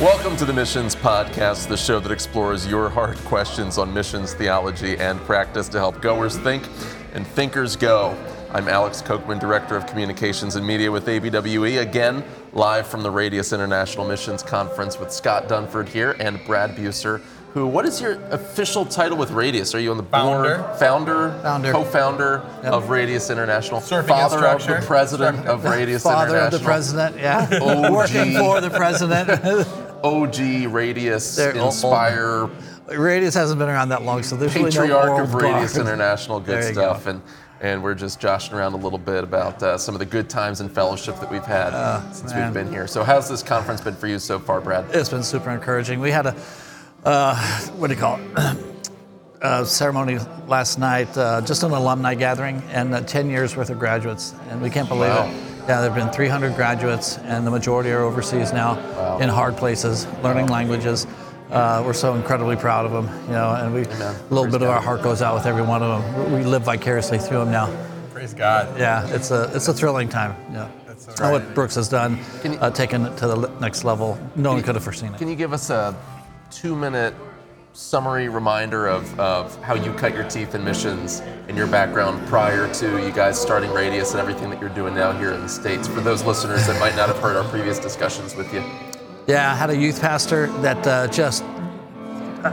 Welcome to the Missions Podcast, the show that explores your hard questions on missions, theology, and practice to help goers think and thinkers go. I'm Alex Kochman, Director of Communications and Media with ABWE, again, live from the Radius International Missions Conference with Scott Dunford here and Brad Buser, who, what is your official title with Radius? Are you on the board? Founder. Co-founder of Radius International. Father of the President of Radius International. Father of the President, yeah. Working for the President. OG Radius, Inspire. Radius hasn't been around that long, so there's really no Patriarch of Radius International, good stuff. Go. And we're just joshing around a little bit about some of the good times and fellowship that we've had since we've been here. So how's this conference been for you so far, Brad? It's been super encouraging. We had a, ceremony last night, just an alumni gathering, and 10 years worth of graduates, and we can't believe it. Yeah, there have been 300 graduates, and the majority are overseas now in hard places, learning languages. We're so incredibly proud of them, you know, and we a little bit of our heart goes out with every one of them. We live vicariously through them now. Praise God. Yeah, it's a thrilling time. Yeah, that's so right. What Brooks has done, taken it to the next level. No one could have foreseen it. Can you give us a 2-minute summary reminder of how you cut your teeth in missions and your background prior to you guys starting Radius and everything that you're doing now here in the States for those listeners that might not have heard our previous discussions with you? Yeah, I had a youth pastor that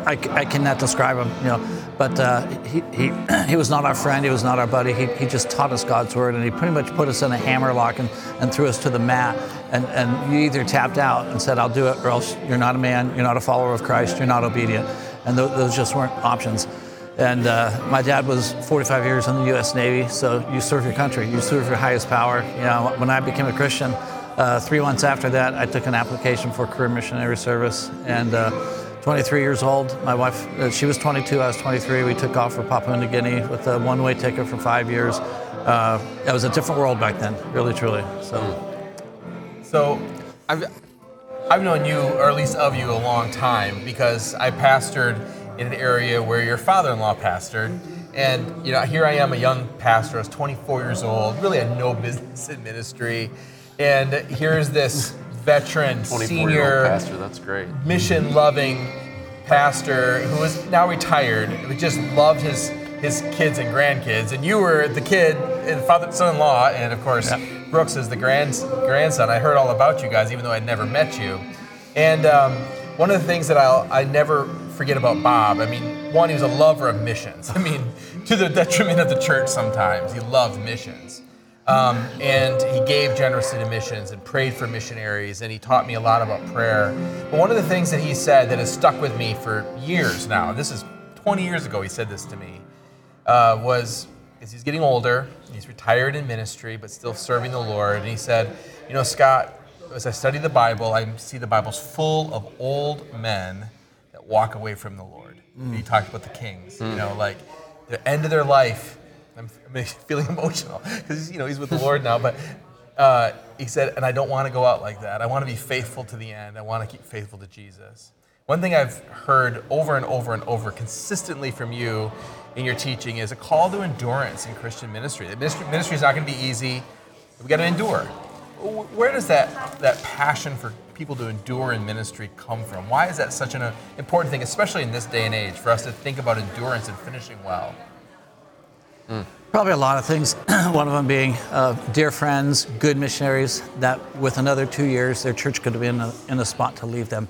I cannot describe him, you know, but he was not our friend, he was not our buddy, he just taught us God's word, and he pretty much put us in a hammerlock and threw us to the mat, and you either tapped out and said, I'll do it, or else you're not a man, you're not a follower of Christ, you're not obedient, and those just weren't options. And my dad was 45 years in the U.S. Navy, so you serve your country, you serve your highest power. You know, when I became a Christian, 3 months after that, I took an application for career missionary service, and 23 years old, my wife, she was 22, I was 23, we took off for Papua New Guinea with a one-way ticket for 5 years. It was a different world back then, really, truly. So I've known you, or at least of you, a long time, because I pastored in an area where your father-in-law pastored. And you know, here I am, a young pastor, I was 24 years old, really had no business in ministry. And here's this veteran, senior, pastor, that's great, mission-loving pastor who is now retired, who just loved his kids and grandkids. And you were the kid, and son-in-law, and of course, Brooks is the grandson. I heard all about you guys, even though I'd never met you. And one of the things that I never forget about Bob, I mean, one, he was a lover of missions. I mean, to the detriment of the church sometimes. He loved missions. And he gave generously to missions and prayed for missionaries, and he taught me a lot about prayer. But one of the things that he said that has stuck with me for years now, this is 20 years ago he said this to me, was, as he's getting older, he's retired in ministry but still serving the Lord, and he said, you know, Scott, as I study the Bible, I see the Bible's full of old men that walk away from the Lord. And he talked about the kings, you know, like the end of their life. I'm feeling emotional because, you know, he's with the Lord now, but he said, and I don't want to go out like that. I want to be faithful to the end. I want to keep faithful to Jesus. One thing I've heard over and over and over consistently from you in your teaching is a call to endurance in Christian ministry. That ministry is not going to be easy. We've got to endure. Where does that passion for people to endure in ministry come from? Why is that such an important thing, especially in this day and age, for us to think about endurance and finishing well? Probably a lot of things, one of them being dear friends, good missionaries, that with another 2 years, their church could have been in a spot to leave them.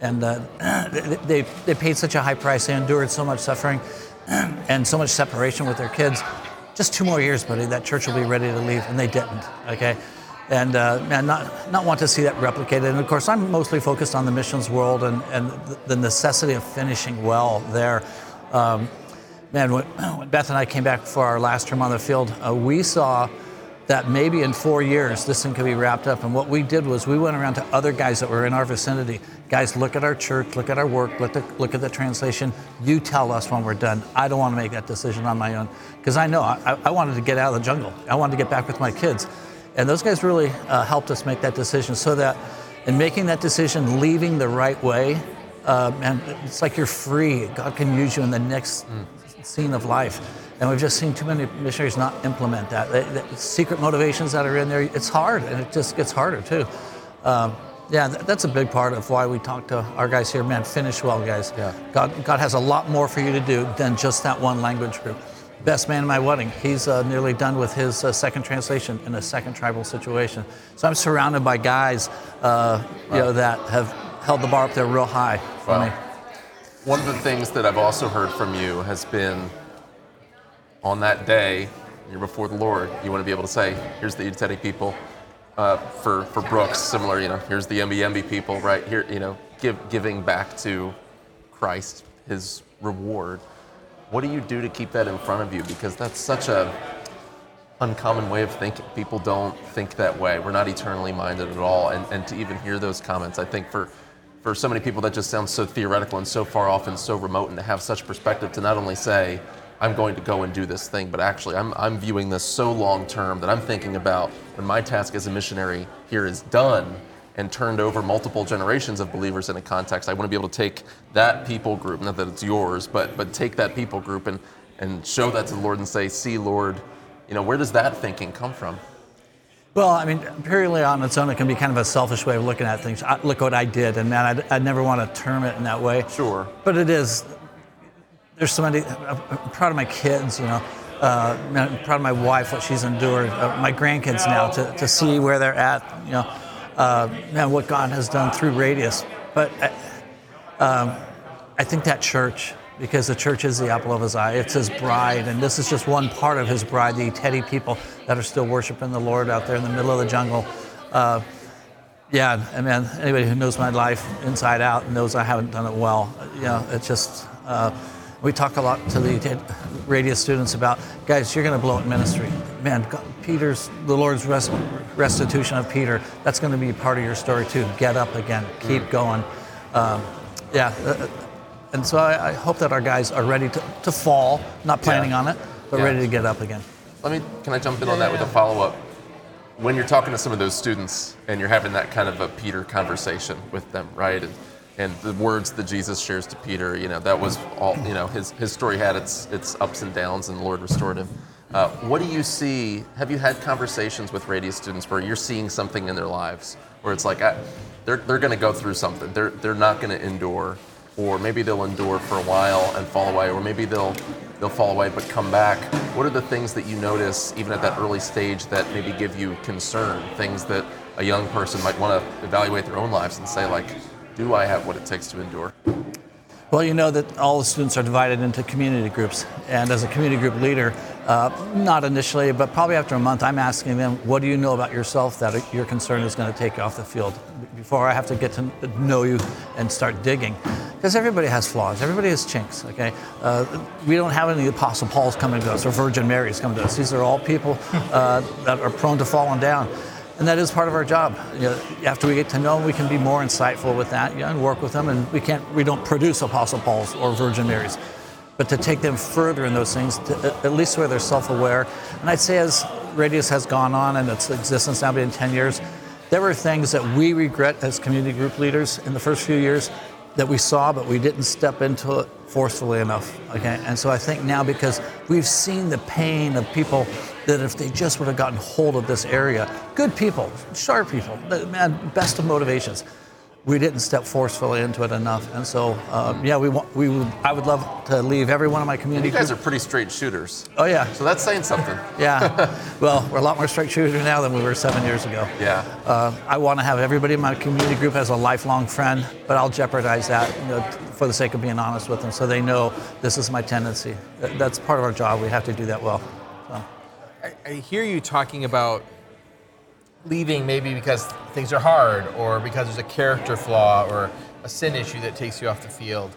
And they paid such a high price, they endured so much suffering and so much separation with their kids. Just 2 more years, buddy, that church will be ready to leave, and they didn't, okay? And not want to see that replicated. And of course, I'm mostly focused on the missions world and the necessity of finishing well there. Man, when Beth and I came back for our last term on the field, we saw that maybe in 4 years this thing could be wrapped up. And what we did was we went around to other guys that were in our vicinity. Guys, look at our church, look at our work, look at the translation. You tell us when we're done. I don't want to make that decision on my own because I know I wanted to get out of the jungle. I wanted to get back with my kids. And those guys really helped us make that decision so that in making that decision, leaving the right way, and it's like you're free. God can use you in the next scene of life, and we've just seen too many missionaries not implement that. The secret motivations that are in there, it's hard, and it just gets harder too. Yeah, that's a big part of why we talk to our guys here. Man, finish well, guys. Yeah. God has a lot more for you to do than just that one language group. Best man in my wedding. He's nearly done with his second translation in a second tribal situation. So I'm surrounded by guys that have held the bar up there real high for me. One of the things that I've also heard from you has been on that day, you're before the Lord, you want to be able to say, here's the Iteri people. For Brooks, similar, here's the MBMB people right here, giving back to Christ, his reward. What do you do to keep that in front of you? Because that's such a uncommon way of thinking. People don't think that way. We're not eternally minded at all. And to even hear those comments, I think for so many people that just sounds so theoretical and so far off and so remote, and to have such perspective to not only say, I'm going to go and do this thing, but actually I'm viewing this so long-term that I'm thinking about when my task as a missionary here is done and turned over multiple generations of believers in a context, I want to be able to take that people group, not that it's yours, but take that people group and show that to the Lord and say, see, Lord, where does that thinking come from? Well, purely on its own, it can be kind of a selfish way of looking at things. Look what I did, and man, I'd never want to term it in that way. Sure. But it is... There's so many. I'm proud of my kids, I'm proud of my wife, what she's endured. My grandkids now, to see where they're at, and what God has done through Radius. But I think that church, because the church is the apple of his eye, it's his bride, and this is just one part of his bride, the Iteri people that are still worshiping the Lord out there in the middle of the jungle. Anybody who knows my life inside out knows I haven't done it well. It's just... we talk a lot to the Radius students about, guys, you're going to blow it in ministry. Man, God, the Lord's restitution of Peter, that's going to be part of your story too. Get up again. Keep going. And so I hope that our guys are ready to fall, not planning on it, but ready to get up again. Can I jump in on that with a follow-up? When you're talking to some of those students and you're having that kind of a Peter conversation with them, right? And the words that Jesus shares to Peter, that was all, his story had its ups and downs, and the Lord restored him. What do you see? Have you had conversations with Radius students where you're seeing something in their lives where it's like, they're going to go through something. They're not going to endure, or maybe they'll endure for a while and fall away, or maybe they'll fall away but come back. What are the things that you notice even at that early stage that maybe give you concern? Things that a young person might want to evaluate their own lives and say, like, do I have what it takes to endure? Well, you know that all the students are divided into community groups. And as a community group leader, not initially, but probably after a month, I'm asking them, what do you know about yourself that your concern is going to take you off the field before I have to get to know you and start digging? Because everybody has flaws. Everybody has chinks, okay? We don't have any Apostle Pauls coming to us or Virgin Marys coming to us. These are all people that are prone to falling down. And that is part of our job. After we get to know them, we can be more insightful with that and work with them. And we don't produce Apostle Pauls or Virgin Marys. But to take them further in those things, at least where they're self-aware. And I'd say as Radius has gone on and its existence now been 10 years, there were things that we regret as community group leaders in the first few years that we saw, but we didn't step into it forcefully enough. Okay, and so I think now because we've seen the pain of people that if they just would have gotten hold of this area, good people, sharp people, man, best of motivations, we didn't step forcefully into it enough. And so, I would love to leave every one of my community. You guys are pretty straight shooters. Oh, yeah. So that's saying something. Yeah. Well, we're a lot more straight shooters now than we were 7 years ago. Yeah. I want to have everybody in my community group as a lifelong friend, but I'll jeopardize that for the sake of being honest with them so they know this is my tendency. That's part of our job. We have to do that well. So. I hear you talking about leaving maybe because things are hard or because there's a character flaw or a sin issue that takes you off the field.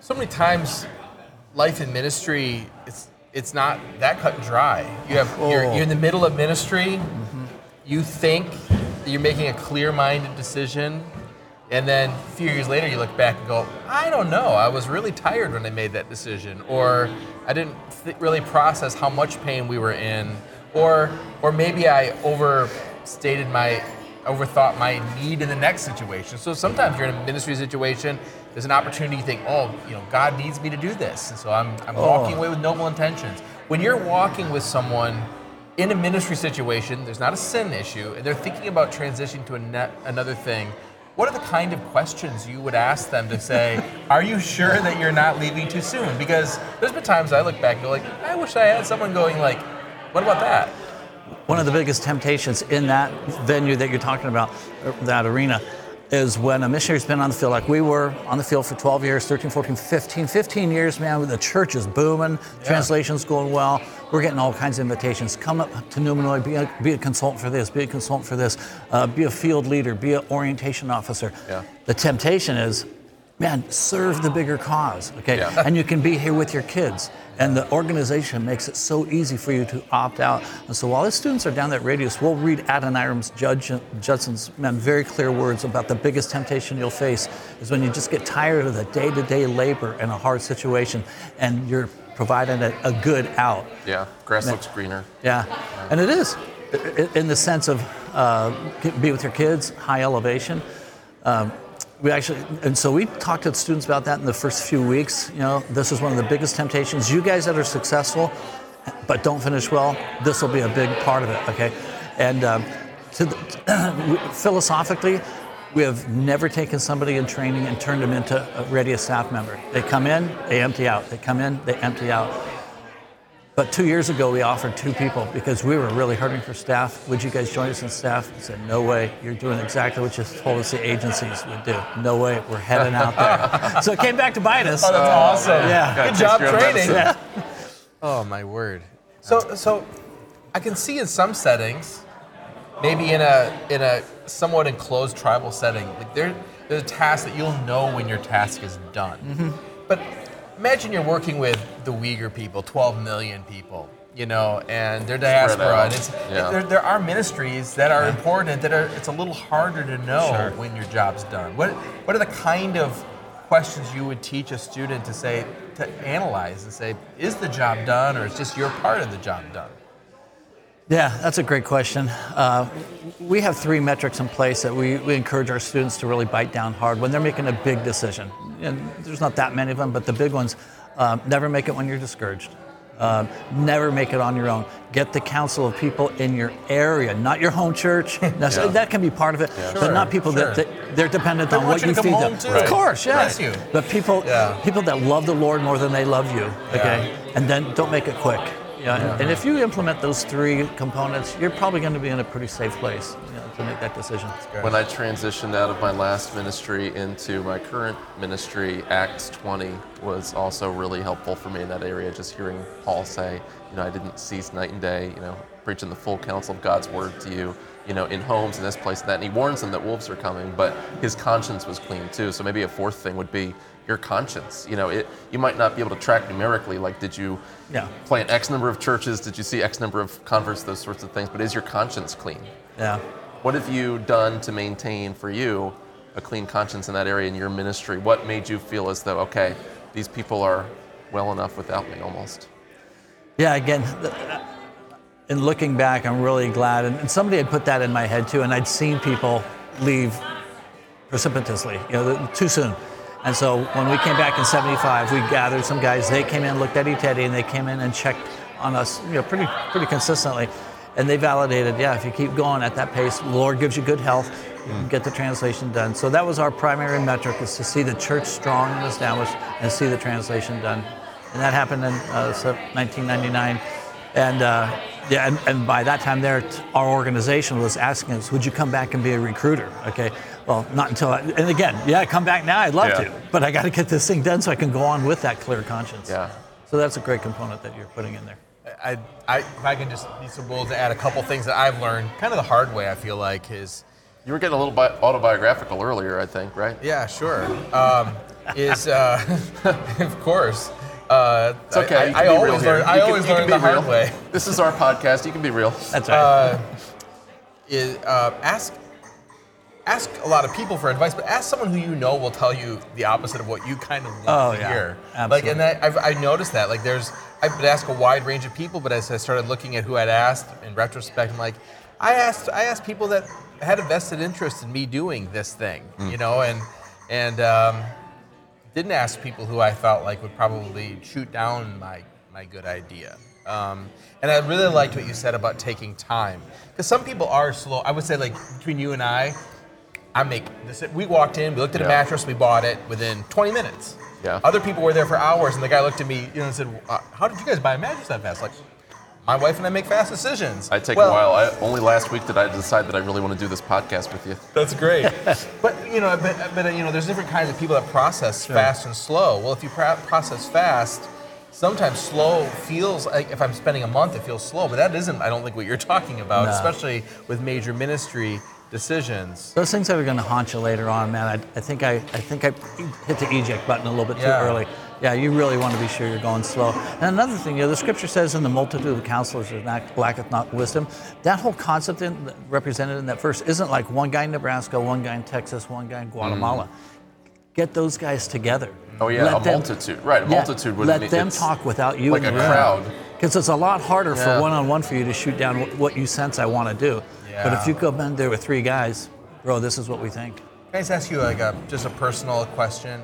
So many times, life in ministry, it's not that cut and dry. You're in the middle of ministry, you think that you're making a clear-minded decision, and then a few years later you look back and go, I don't know, I was really tired when I made that decision, or I didn't really process how much pain we were in, or maybe I overthought my need in the next situation. So sometimes you're in a ministry situation, there's an opportunity to think, God needs me to do this, and so I'm walking away with noble intentions. When you're walking with someone in a ministry situation, there's not a sin issue, and they're thinking about transitioning to another thing, what are the kind of questions you would ask them to say, are you sure that you're not leaving too soon? Because there's been times I look back and go like, I wish I had someone going like, what about that? One of the biggest temptations in that venue that you're talking about, that arena, is when a missionary's been on the field, like we were on the field for 12 years, 13, 14, 15, 15 years, man, the church is booming, yeah. Translation's going well, we're getting all kinds of invitations. Come up to Numenor, be a consultant for this, be a consultant for this, be a field leader, be an orientation officer. Yeah. The temptation is, man, serve the bigger cause, okay? Yeah. And you can be here with your kids, and the organization makes it so easy for you to opt out. And so while the students are down that radius, we'll read Adoniram Judson's very clear words about the biggest temptation you'll face is when you just get tired of the day-to-day labor in a hard situation and you're providing a good out. Yeah, grass looks greener. Yeah, and it is, in the sense of be with your kids, high elevation. We talked to the students about that in the first few weeks. You know, this is one of the biggest temptations. You guys that are successful, but don't finish well, this will be a big part of it, okay? And philosophically, we have never taken somebody in training and turned them into a Radius staff member. They come in, they empty out. They come in, they empty out. But 2 years ago, we offered two people because we were really hurting for staff. Would you guys join us in staff? We said, no way. You're doing exactly what you told us the agencies would do. No way. We're heading out there. So it came back to bite us. Oh, that's awesome. Yeah. Good job training. Yeah. Oh, my word. So I can see in some settings, maybe in a somewhat enclosed tribal setting, like there's a task that you'll know when your task is done. Mm-hmm. But imagine you're working with the Uyghur people, 12 million people, you know, and their diaspora. And there are ministries that are important that are. It's a little harder to know when your job's done. What are the kind of questions you would teach a student to say, to analyze and say, is the job done or is just your part of the job done? Yeah, that's a great question. We have three metrics in place that we encourage our students to really bite down hard when they're making a big decision. And there's not that many of them, but the big ones, never make it when you're discouraged. Never make it on your own. Get the counsel of people in your area, not your home church. That can be part of it, but not people that they're dependent on what you feed them. Of course, yes. You. But people that love the Lord more than they love you, okay? Yeah. And then don't make it quick. Yeah, and if you implement those three components, you're probably going to be in a pretty safe place, you know, to make that decision. When I transitioned out of my last ministry into my current ministry, Acts 20 was also really helpful for me in that area, just hearing Paul say, you know, I didn't cease night and day, you know, preaching the full counsel of God's word to you, you know, in homes, in this place, and that. And he warns them that wolves are coming, but his conscience was clean too. So maybe a fourth thing would be your conscience. You know, you might not be able to track numerically, like did you plant X number of churches, did you see X number of converts, those sorts of things, but is your conscience clean? Yeah. What have you done to maintain for you a clean conscience in that area in your ministry? What made you feel as though, okay, these people are well enough without me almost? Yeah, again, and looking back, I'm really glad. And somebody had put that in my head too, and I'd seen people leave precipitously, you know, too soon. And so when we came back in 75, we gathered some guys. They came in, looked at Iteri, and they came in and checked on us, you know, pretty consistently. And they validated, if you keep going at that pace, the Lord gives you good health, you can get the translation done. So that was our primary metric, is to see the church strong and established and see the translation done. And that happened in 1999. And and by that time there, our organization was asking us, would you come back and be a recruiter? Okay, well, not until come back now, I'd love to, but I got to get this thing done so I can go on with that clear conscience. Yeah. So that's a great component that you're putting in there. If I can just be so bold to add a couple things that I've learned, kind of the hard way, I feel like, is... You were getting a little autobiographical earlier, I think, right? Yeah, sure. Of course. It's okay. I always learn the hard way. This is our podcast. You can be real. That's right. Ask a lot of people for advice, but ask someone who you know will tell you the opposite of what you kind of love to hear. Absolutely. Like, and I noticed that. Like, I've been asked a wide range of people, but as I started looking at who I'd asked in retrospect, I'm like, I asked people that had a vested interest in me doing this thing, you know, and didn't ask people who I felt like would probably shoot down my good idea. And I really liked what you said about taking time. Because some people are slow. I would say, like, between you and I make this. We walked in, we looked at a mattress, we bought it within 20 minutes. Yeah. Other people were there for hours, and the guy looked at me, you know, and said, how did you guys buy a mattress that fast? Like, my wife and I make fast decisions. I take a while. Only last week did I decide that I really want to do this podcast with you. That's great. But there's different kinds of people that process fast and slow. Well, if you process fast, sometimes slow feels like, if I'm spending a month, it feels slow, but that isn't, I don't think, what you're talking about, especially with major ministry decisions. Those things that are going to haunt you later on, man. I think I hit the eject button a little bit too early. Yeah, you really want to be sure you're going slow. And another thing, the scripture says, in the multitude of counselors there lacketh not wisdom. That whole concept represented in that verse isn't like one guy in Nebraska, one guy in Texas, one guy in Guatemala. Get those guys together. Oh yeah, multitude. Right, a multitude. Would let them talk without you. Like a crowd. Because it's a lot harder for one-on-one for you to shoot down what you sense I want to do. Yeah. But if you go in there with three guys, bro, this is what we think. Can I just ask you just a personal question?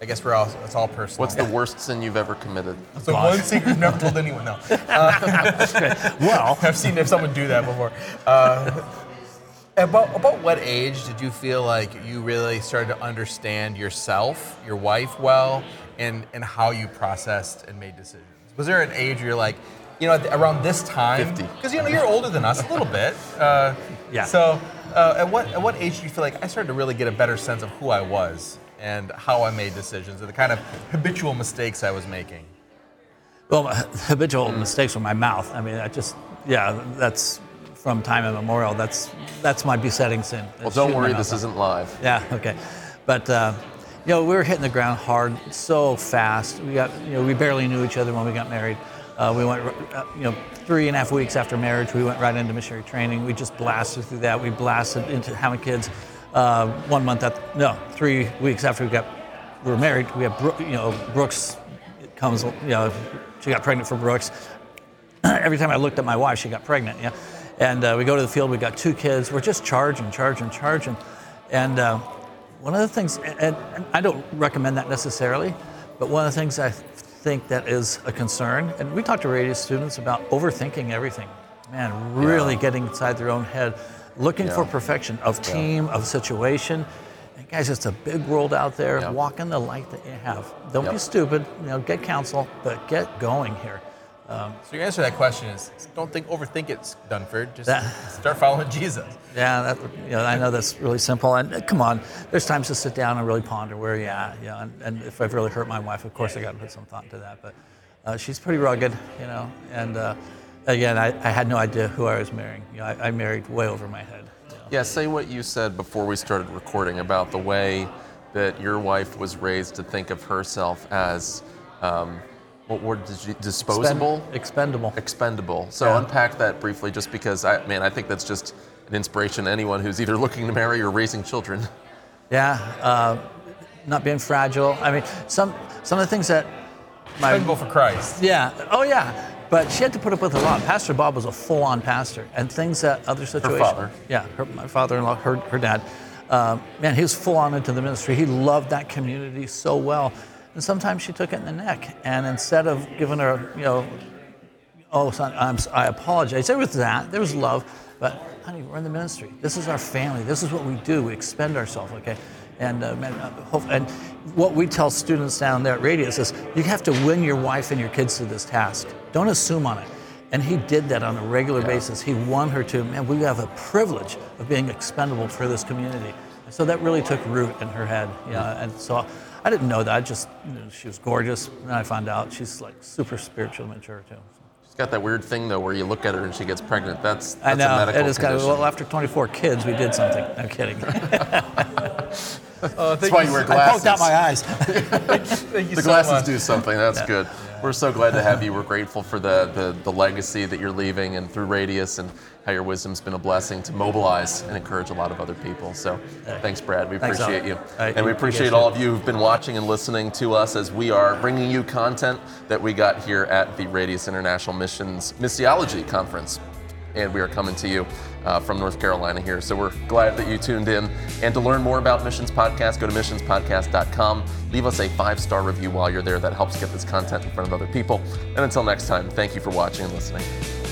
I guess it's all personal. What's the worst sin you've ever committed? So one secret, never told anyone, no. Well. I've seen someone do that before. About what age did you feel like you really started to understand yourself, your wife well, and how you processed and made decisions? Was there an age where you're like, you know, around this time? 50. Because, you know, you're older than us a little bit. So at what age do you feel like I started to really get a better sense of who I was? And how I made decisions, and the kind of habitual mistakes I was making. Well, habitual mistakes were my mouth. I mean, that's from time immemorial. That's my besetting sin. Well, don't worry, this isn't live. Yeah, okay. But, we were hitting the ground hard so fast. We got, we barely knew each other when we got married. We went, 3.5 weeks after marriage, we went right into missionary training. We just blasted through that. We blasted into having kids. 3 weeks after we were married, we had, Brooks comes, she got pregnant for Brooks. Every time I looked at my wife, she got pregnant, And we go to the field, we got 2 kids. We're just charging. And one of the things, and I don't recommend that necessarily, but one of the things I think that is a concern, and we talk to Radius students about overthinking everything. Man, really getting inside their own head. Looking for perfection of team, of situation. And guys, it's a big world out there. Yep. Walk in the light that you have. Don't be stupid. Get counsel, but get going here. So your answer to that question is, don't overthink it, Dunford. Just start following Jesus. Yeah, I know that's really simple. And come on, there's times to sit down and really ponder where you're at. You know, and if I've really hurt my wife, of course I got to put some thought into that. But she's pretty rugged, and... Again, I had no idea who I was marrying. I married way over my head. Yeah, say what you said before we started recording about the way that your wife was raised to think of herself as, what word did you, disposable? Expendable. Expendable. So unpack that briefly, just because, I think that's just an inspiration to anyone who's either looking to marry or raising children. Yeah, not being fragile. I mean, some of the things that... Expendable for Christ. Yeah, oh yeah. But she had to put up with a lot. Pastor Bob was a full-on pastor, and things that other situations. Her father. Yeah, my father-in-law, her dad. He was full-on into the ministry. He loved that community so well. And sometimes she took it in the neck. And instead of giving her, oh, son, I apologize. There was that. There was love. But, honey, we're in the ministry. This is our family. This is what we do. We expend ourselves, okay? And and what we tell students down there at Radius is you have to win your wife and your kids to this task. Don't assume on it. And he did that on a regular basis. He won her to, man, we have a privilege of being expendable for this community. And so that really took root in her head. And so I didn't know that. I just knew she was gorgeous. And I found out she's like super spiritual mature too. She's got that weird thing though where you look at her and she gets pregnant. That's I know, a medical condition. After 24 kids, we did something. I'm kidding. That's why you wear glasses. I poked out my eyes. Thank you the so glasses much. Do something. That's good. Yeah. We're so glad to have you. We're grateful for the legacy that you're leaving, and through Radius, and how your wisdom's been a blessing to mobilize and encourage a lot of other people. So thanks, Brad. We appreciate you. And we appreciate all of you who've been watching and listening to us as we are bringing you content that we got here at the Radius International Missions Missiology Conference. and we are coming to you from North Carolina here. So we're glad that you tuned in. And to learn more about Missions Podcast, go to missionspodcast.com. Leave us a 5-star review while you're there. That helps get this content in front of other people. And until next time, thank you for watching and listening.